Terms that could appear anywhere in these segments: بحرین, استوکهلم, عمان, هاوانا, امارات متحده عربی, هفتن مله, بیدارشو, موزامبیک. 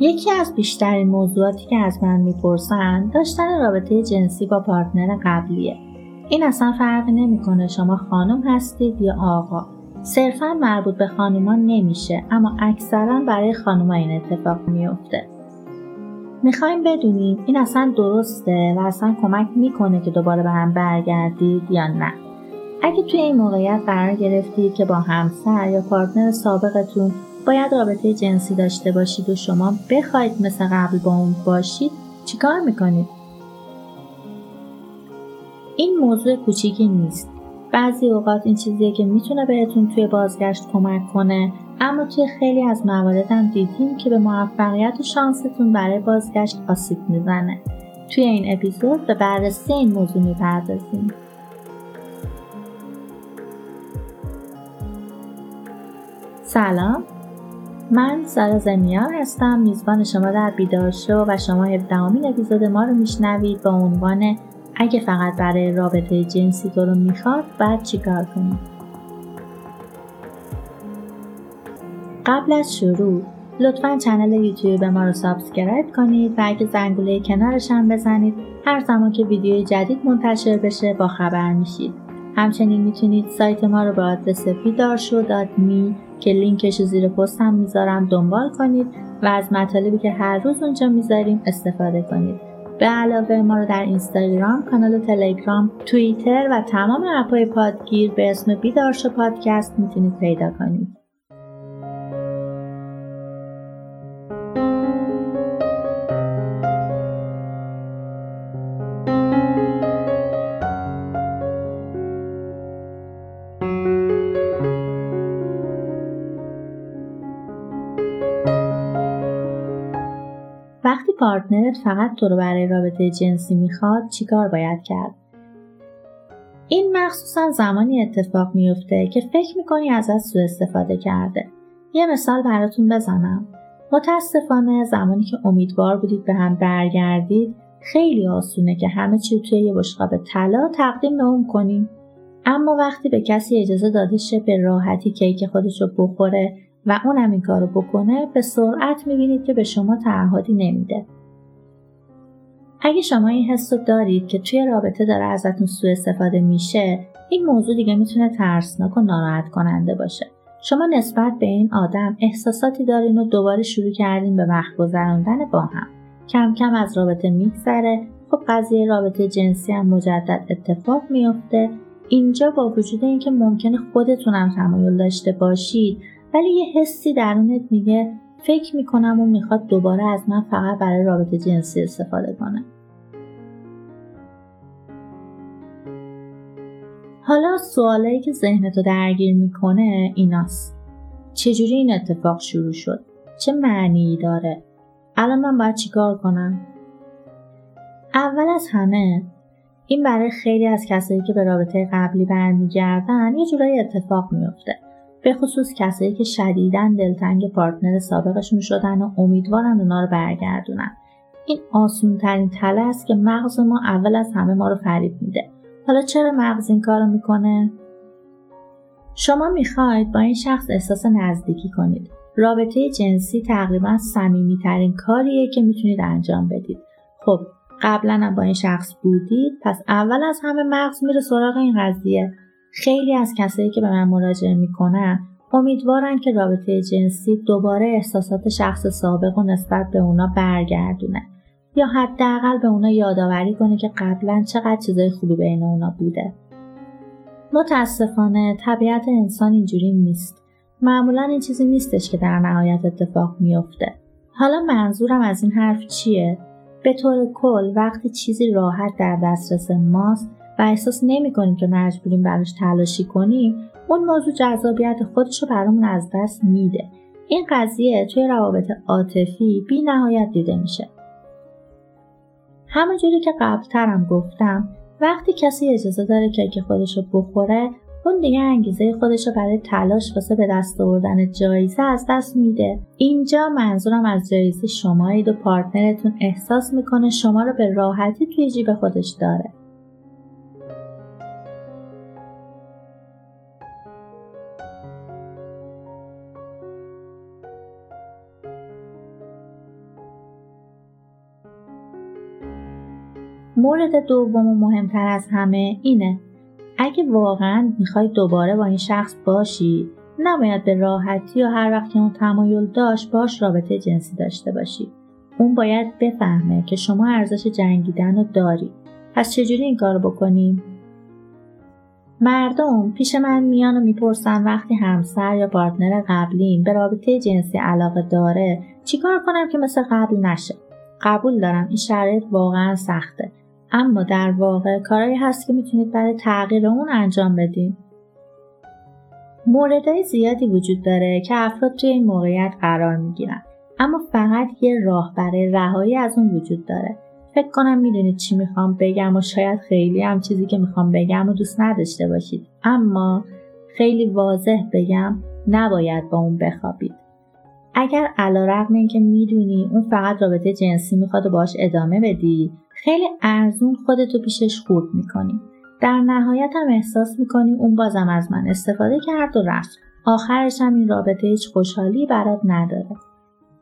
یکی از بیشترین موضوعاتی که از من میپرسن داشتن رابطه جنسی با پارتنر قبلیه. این اصلا فرقی نمیکنه شما خانم هستید یا آقا. صرفا مربوط به خانومان نمیشه، اما اکثرا برای خانوما این اتفاق میفته. میخوایم بدونیم این اصلا درسته و اصلا کمک میکنه که دوباره به هم برگردید یا نه. اگه توی این موقعیت قرار گرفتید که با همسر یا پارتنر سابقتون باید رابطه جنسی داشته باشید و شما بخواید مثل قبل با اون باشید، چیکار میکنید؟ این موضوع کوچیکی نیست. بعضی اوقات این چیزیه که میتونه بهتون توی بازگشت کمک کنه، اما توی خیلی از موارد هم دیدیم که به موفقیت و شانستون برای بازگشت آسیب میزنه. توی این اپیزود به بررسی این موضوع میپردازیم. سلام، من سارا زمیان هستم، میزبان شما در بیدارشو و شما 17مین اپیزود ما رو میشنوید با عنوان اگه فقط برای رابطه جنسی تو رو میخواد بعد چیکار کنی؟ قبل از شروع لطفاً کانال یوتیوب ما رو سابسکرایب کنید و اگه زنگوله کنارش هم بزنید، هر زمان که ویدیو جدید منتشر بشه با خبر میشید. همچنین میتونید سایت ما رو به آدرس bidarsho.me که لینکش زیر پست هم میذارم دنبال کنید و از مطالبی که هر روز اونجا میذاریم استفاده کنید. به علاوه ما رو در اینستاگرام، کانال تلگرام، توییتر و تمام اپ‌های پادگیر به اسم بیدارشو پادکست میتونید پیدا کنید. وقتی پارتنرت فقط تو رو برای رابطه جنسی میخواد چیکار باید کرد؟ این مخصوصا زمانی اتفاق میفته که فکر میکنی ازت سوء استفاده کرده. یه مثال براتون بزنم. متاسفانه زمانی که امیدوار بودید به هم برگردید، خیلی آسونه که همه چی توی یه بشقاب طلا تقدیم به اون کنیم. اما وقتی به کسی اجازه داده شه به راحتی کیک خودش رو بخوره و اونم این کارو بکنه، به سرعت میبینید که به شما تعهدی نمیده. اگه شما این حسو دارید که توی رابطه داره ازتون سوء استفاده میشه، این موضوع دیگه میتونه ترسناک و ناراحت کننده باشه. شما نسبت به این آدم احساساتی دارین و دوباره شروع کردین به وقت گذراندن با هم. کم کم از رابطه میگذره، خب قضیه رابطه جنسی هم مجدد اتفاق میفته. اینجا با وجود اینکه ممکنه خودتون هم تمایل داشته باشید، ولی یه حسی درونت میگه فکر میکنم و میخواد دوباره از من فقط برای رابطه جنسی استفاده کنه. حالا سوالایی که ذهنتو درگیر میکنه ایناست: چجوری این اتفاق شروع شد؟ چه معنی داره؟ الان من باید چیکار کنم؟ اول از همه این برای خیلی از کسایی که به رابطه قبلی برمیگردن یه جورایی اتفاق میفته. به خصوص کسایی که شدیداً دلتنگ پارتنر سابقشون شدن و امیدوارن اونا رو برگردونن. این آسون‌ترین تله است که مغز ما اول از همه ما رو فریب میده. حالا چرا مغز این کارو میکنه؟ شما میخواید با این شخص احساس نزدیکی کنید. رابطه جنسی تقریباً صمیمیترین کاریه که میتونید انجام بدید. خب قبلاً هم با این شخص بودید، پس اول از همه مغز میره سراغ این قضیه. خیلی از کسایی که به من مراجعه میکنن امیدوارن که رابطه جنسی دوباره احساسات شخص سابق و نسبت به اونا برگردونه یا حداقل به اونا یادآوری کنه که قبلا چقدر چیزای خوبی بین اونا بوده. متاسفانه طبیعت انسان اینجوری نیست. معمولا این چیزی نیستش که در نهایت اتفاق میفته. حالا منظورم از این حرف چیه؟ به طور کل وقتی چیزی راحت در دسترس ماست و احساس نمی‌کنیم که مجبوریم براش تلاشی کنیم، اون موضوع جذابیت خودش رو برامون از دست میده. این قضیه توی روابط عاطفی بی نهایت دیده میشه. همونجوری که قبل‌ترم گفتم، وقتی کسی اجازه داره که خودش رو بخوره، اون دیگه انگیزه خودش رو برای تلاش واسه به دست آوردن جایزه از دست میده. اینجا منظورم از جایزه شمایید و پارتنرتون احساس میکنه شما رو به راحتی توی جیب خودش داره. مورد دوم و مهمتر از همه اینه اگه واقعاً میخوای دوباره با این شخص باشی، نباید به راحتی یا هر وقت که اون تمایل داشت باش رابطه جنسی داشته باشی. اون باید بفهمه که شما ارزش جنگیدن رو داری. پس چجوری این کار رو بکنیم؟ مردم پیش من میان و میپرسن وقتی همسر یا پارتنر قبلیم به رابطه جنسی علاقه داره چیکار کنم که مثل قبل نشه؟ قبول دارم این شرایط واقعا سخته، اما در واقع کارهایی هست که میتونید برای تغییر اون انجام بدین. موردهای زیادی وجود داره که افراد توی این موقعیت قرار میگیرن، اما فقط یه راه برای رهایی از اون وجود داره. فکر کنم میدونید چی میخوام بگم و شاید خیلی هم چیزی که میخوام بگم و دوست نداشته باشید، اما خیلی واضح بگم نباید با اون بخوابید. اگر علیرغم اینکه میدونی اون فقط رابطه جنسی میخواد و باش ادامه بدی، خیلی ارزون خودتو پیشش خورد میکنی. در نهایت هم احساس میکنی اون بازم از من استفاده کرد و رفت. آخرش هم این رابطه هیچ خوشحالی برات نداره.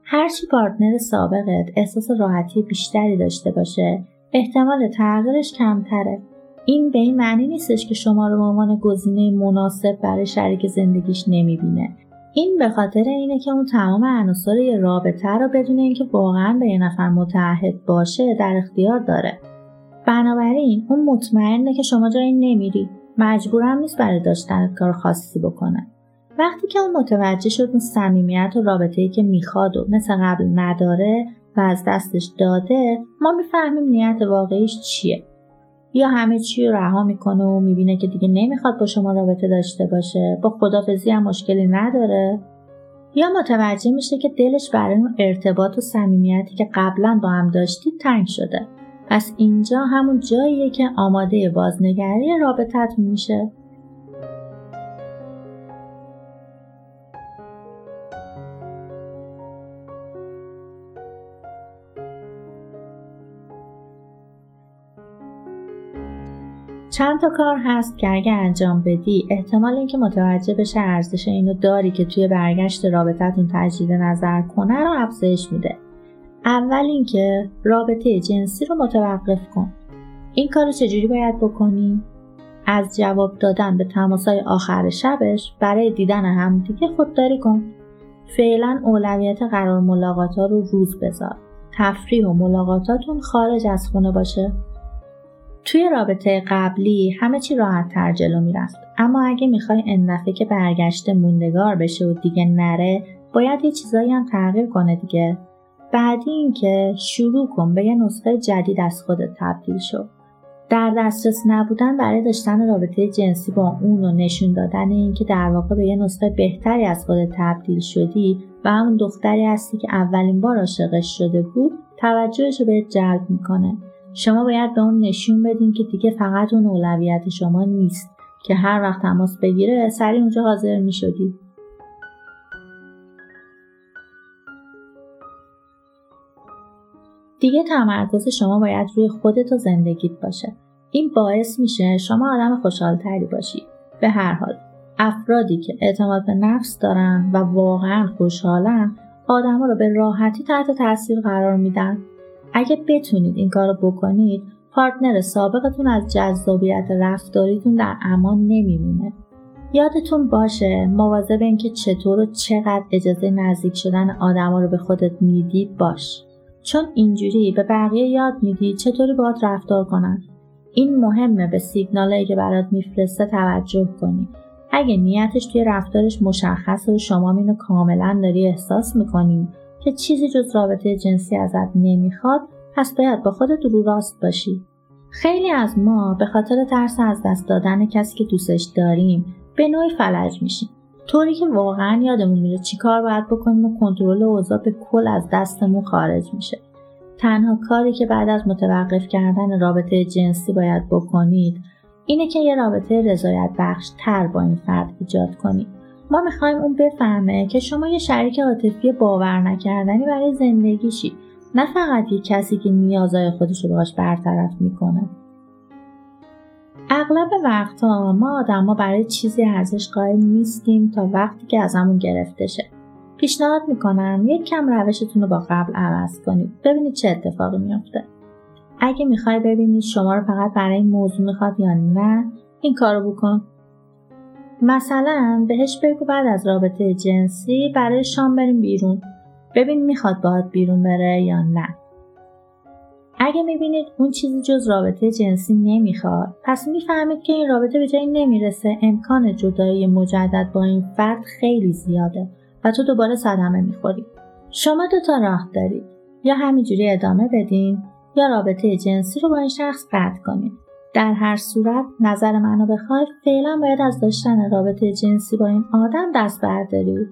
هرچی پارتنر سابقت احساس راحتی بیشتری داشته باشه، احتمال تغییرش کمتره. این به این معنی نیستش که شما رو به عنوان گزینه مناسب برای شریک زندگیش نمیبینه. این به خاطر اینه که اون تمام عناصر یه رابطه رو بدون اینکه واقعاً به یه نفر متعهد باشه در اختیار داره. بنابراین اون مطمئنه که شما جایی نمیری، مجبورم نیست برای داشتنت کار خاصی بکنه. وقتی که اون متوجه شد اون صمیمیت و رابطه‌ای که میخواد و مثل قبل نداره و از دستش داده، ما میفهمیم نیت واقعیش چیه. یا همه چی رو رها میکنه و میبینه که دیگه نمیخواد با شما رابطه داشته باشه، با خدافزی هم مشکلی نداره، یا متوجه میشه که دلش برای اون ارتباط و صمیمیتی که قبلا با هم داشتید تنگ شده. پس اینجا همون جاییه که آماده بازنگری رابطت میشه. چند تا کار هست که اگه انجام بدی احتمال اینکه متوجه بشه ارزش اینو داری که توی برگشت رابطتون تجدید نظر کنه رو افزایش میده. اول اینکه رابطه جنسی رو متوقف کن. این کارو چجوری باید بکنی؟ از جواب دادن به تماس‌های آخر شبش برای دیدن همدیگه خودداری کن. فعلا اولویت قرار ملاقات‌ها رو روز بذار. تفریح و ملاقاتاتون خارج از خونه باشه. توی رابطه قبلی همه چی راحت تر جلو میرفت، اما اگه میخوای این دفعه که برگشت موندگار بشه و دیگه نره، باید یه چیزایی هم تغییر کنه دیگه. بعدی این که شروع کن به یه نسخه جدید از خودت تبدیل شو. در دسترس نبودن برای داشتن رابطه جنسی با اون و نشون دادن این که در واقع به یه نسخه بهتری از خودت تبدیل شدی و همون دختری هستی که اولین بار عاشقش شده بود، توجهش رو بهت جلب میکنه. شما باید به اون نشون بدین که دیگه فقط اون اولویت شما نیست که هر وقت تماس بگیره سریع اونجا حاضر می شدی. دیگه تمرکز شما باید روی خودت و زندگیت باشه. این باعث میشه شما آدم خوشحالتری باشی. به هر حال افرادی که اعتماد به نفس دارن و واقعا خوشحالن آدما رو به راحتی تحت تاثیر قرار میدن. اگه بتونید این کار رو بکنید، پارتنر سابقتون از جذابیت رفتاریتون در امان نمیمونه. یادتون باشه مواظب این که چطور و چقدر اجازه نزدیک شدن آدما رو به خودت میدی باش. چون اینجوری به بقیه یاد میدی چطوری باهات رفتار کنن. این مهمه به سیگنالایی که برات میفرسته توجه کنی. اگه نیتش توی رفتارش مشخصه و شما اینو کاملا داری احساس میکنی که چیزی جز رابطه جنسی ازت نمیخواد، پس باید با خودت رو راست باشی. خیلی از ما به خاطر ترس از دست دادن کسی که دوستش داریم به نوعی فلج میشیم، طوری که واقعا یادمون میره چی کار باید بکنیم و کنترل اوضاع به کل از دستمون خارج میشه. تنها کاری که بعد از متوقف کردن رابطه جنسی باید بکنید اینه که یه رابطه رضایت بخش تر با این فرد ایجاد کنید. ما میخوایم اون بفهمه که شما یه شریک عاطفی باور نکردنی برای زندگیشی، نه فقط یه کسی که نیازهای خودش رو باهاش برطرف میکنه. اغلب وقتها ما آدما برای چیزی ارزش قائل نیستیم تا وقتی که از همون گرفته شه. پیشنهاد میکنم یک کم روشتون رو با قبل عوض کنید، ببینید چه اتفاقی میفته. اگه میخوای ببینی شما رو فقط برای موضوع میخواد یا نه، این کارو بکن. مثلا بهش بگو بعد از رابطه جنسی برای شام بریم بیرون، ببین میخواد باهات بیرون بره یا نه. اگه میبینید اون چیزی جز رابطه جنسی نمیخواد، پس میفهمید که این رابطه به جایی نمیرسه، امکان جدایی مجدد با این فرد خیلی زیاده و تو دوباره صدمه میخوری. شما دوتا راه دارید، یا همینجوری ادامه بدین یا رابطه جنسی رو با این شخص قطع کنید. در هر صورت نظر منو بخواید فعلا باید از داشتن رابطه جنسی با این آدم دست بردارید.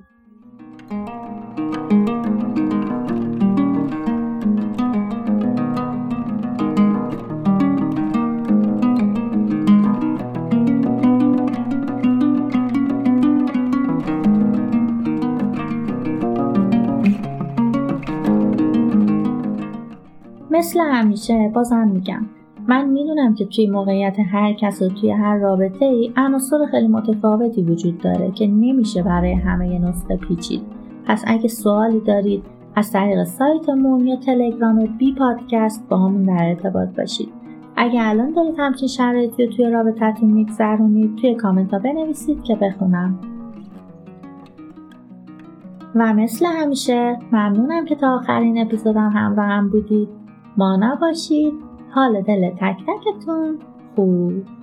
مثل همیشه بازم میگم، من میدونم که توی موقعیت هر کس و توی هر رابطه ای عناصر خیلی متفاوتی وجود داره که نمیشه برای همه نسخه پیچید. پس اگه سوالی دارید از طریق سایتمون یا تلگرام بی پادکست با همون در ارتباط باشید. اگه الان دارید همچین شرایطی توی رابطتون میگذرونید، توی کامنت ها بنویسید که بخونم. و مثل همیشه ممنونم که تا آخرین اپیزودم همراهم بودید. ما نباشید، حال دل تک تکتون خوب.